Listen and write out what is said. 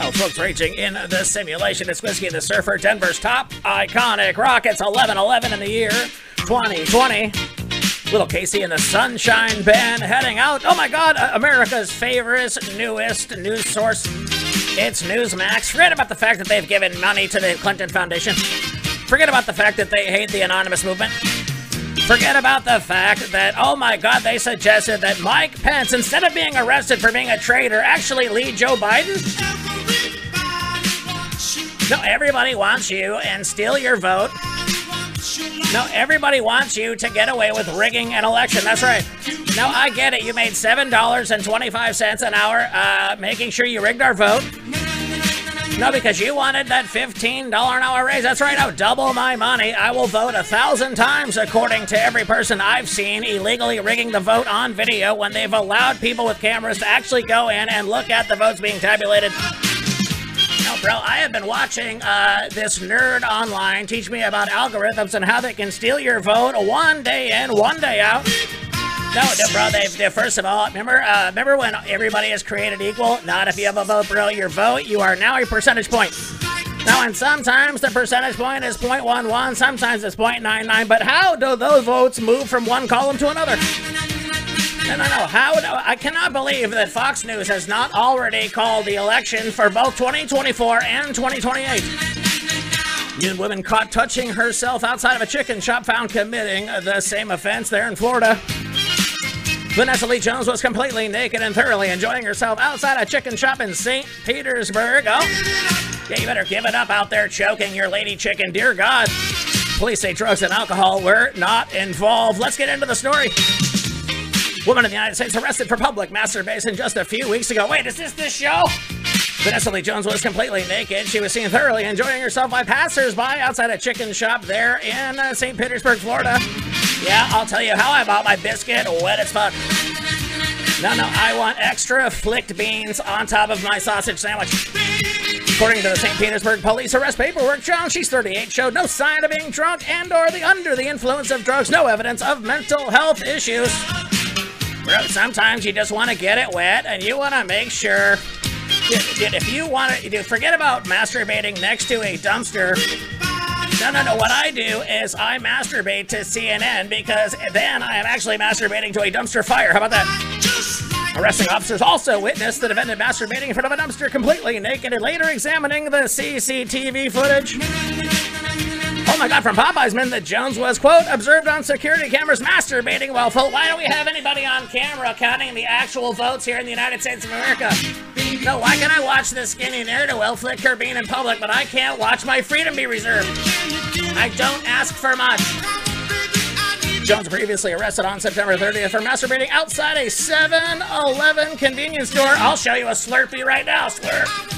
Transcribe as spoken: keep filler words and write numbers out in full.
Oh, folks, raging in the simulation. It's Whiskey and the Surfer, Denver's top iconic rock. It's eleven eleven in the year twenty twenty. Little Casey and the Sunshine Band heading out. Oh, my God, America's favorite, newest news source. It's Newsmax. Forget about the fact that they've given money to the Clinton Foundation. Forget about the fact that they hate the anonymous movement. Forget about the fact that, oh, my God, they suggested that Mike Pence, instead of being arrested for being a traitor, actually lead Joe Biden. No, everybody wants you and steal your vote. No, everybody wants you to get away with rigging an election. That's right. Now, I get it. You made seven dollars and twenty-five cents an hour uh, making sure you rigged our vote. No, because you wanted that fifteen dollars an hour raise. That's right. Now, double my money. I will vote a thousand times, according to every person I've seen illegally rigging the vote on video when they've allowed people with cameras to actually go in and look at the votes being tabulated. No, bro, I have been watching uh, this nerd online teach me about algorithms and how they can steal your vote one day in, one day out. No, no, bro, they, they, first of all, remember uh, remember when everybody is created equal? Not if you have a vote, bro. Your vote, you are now a percentage point. Now, and sometimes the percentage point is zero point one one, sometimes it's zero point nine nine, but how do those votes move from one column to another? No, no, no, how, I cannot believe that Fox News has not already called the election for both twenty twenty-four and twenty twenty-eight. Young woman caught touching herself outside of a chicken shop found committing the same offense there in Florida. Vanessa Lee Jones was completely naked and thoroughly enjoying herself outside a chicken shop in Saint Petersburg. Oh, yeah, you better give it up out there choking your lady chicken, dear God. Police say drugs and alcohol were not involved. Let's get into the story. Woman in the United States arrested for public masturbation just a few weeks ago. Wait, is this this show? Vanessa Lee Jones was completely naked. She was seen thoroughly enjoying herself by passersby outside a chicken shop there in uh, Saint Petersburg, Florida. Yeah, I'll tell you how I bought my biscuit wet as fuck. No, no, I want extra flicked beans on top of my sausage sandwich. According to the Saint Petersburg police arrest paperwork, Jones, she's thirty-eight, showed no sign of being drunk and or the under the influence of drugs, no evidence of mental health issues. Bro, sometimes you just want to get it wet, and you want to make sure. Dude, dude, if you want to, dude, forget about masturbating next to a dumpster. No, no, no. What I do is I masturbate to C N N because then I am actually masturbating to a dumpster fire. How about that? Arresting officers also witnessed the defendant masturbating in front of a dumpster completely naked and later examining the C C T V footage. Oh my God, from Popeye's men that Jones was, quote, observed on security cameras masturbating while full. Why don't we have anybody on camera counting the actual votes here in the United States of America? No, why can I watch this skinny ne'er-do-well flick her bean in public, but I can't watch my freedom be reserved? I don't ask for much. Jones previously arrested on September thirtieth for masturbating outside a seven eleven convenience store. I'll show you a Slurpee right now, Slurp.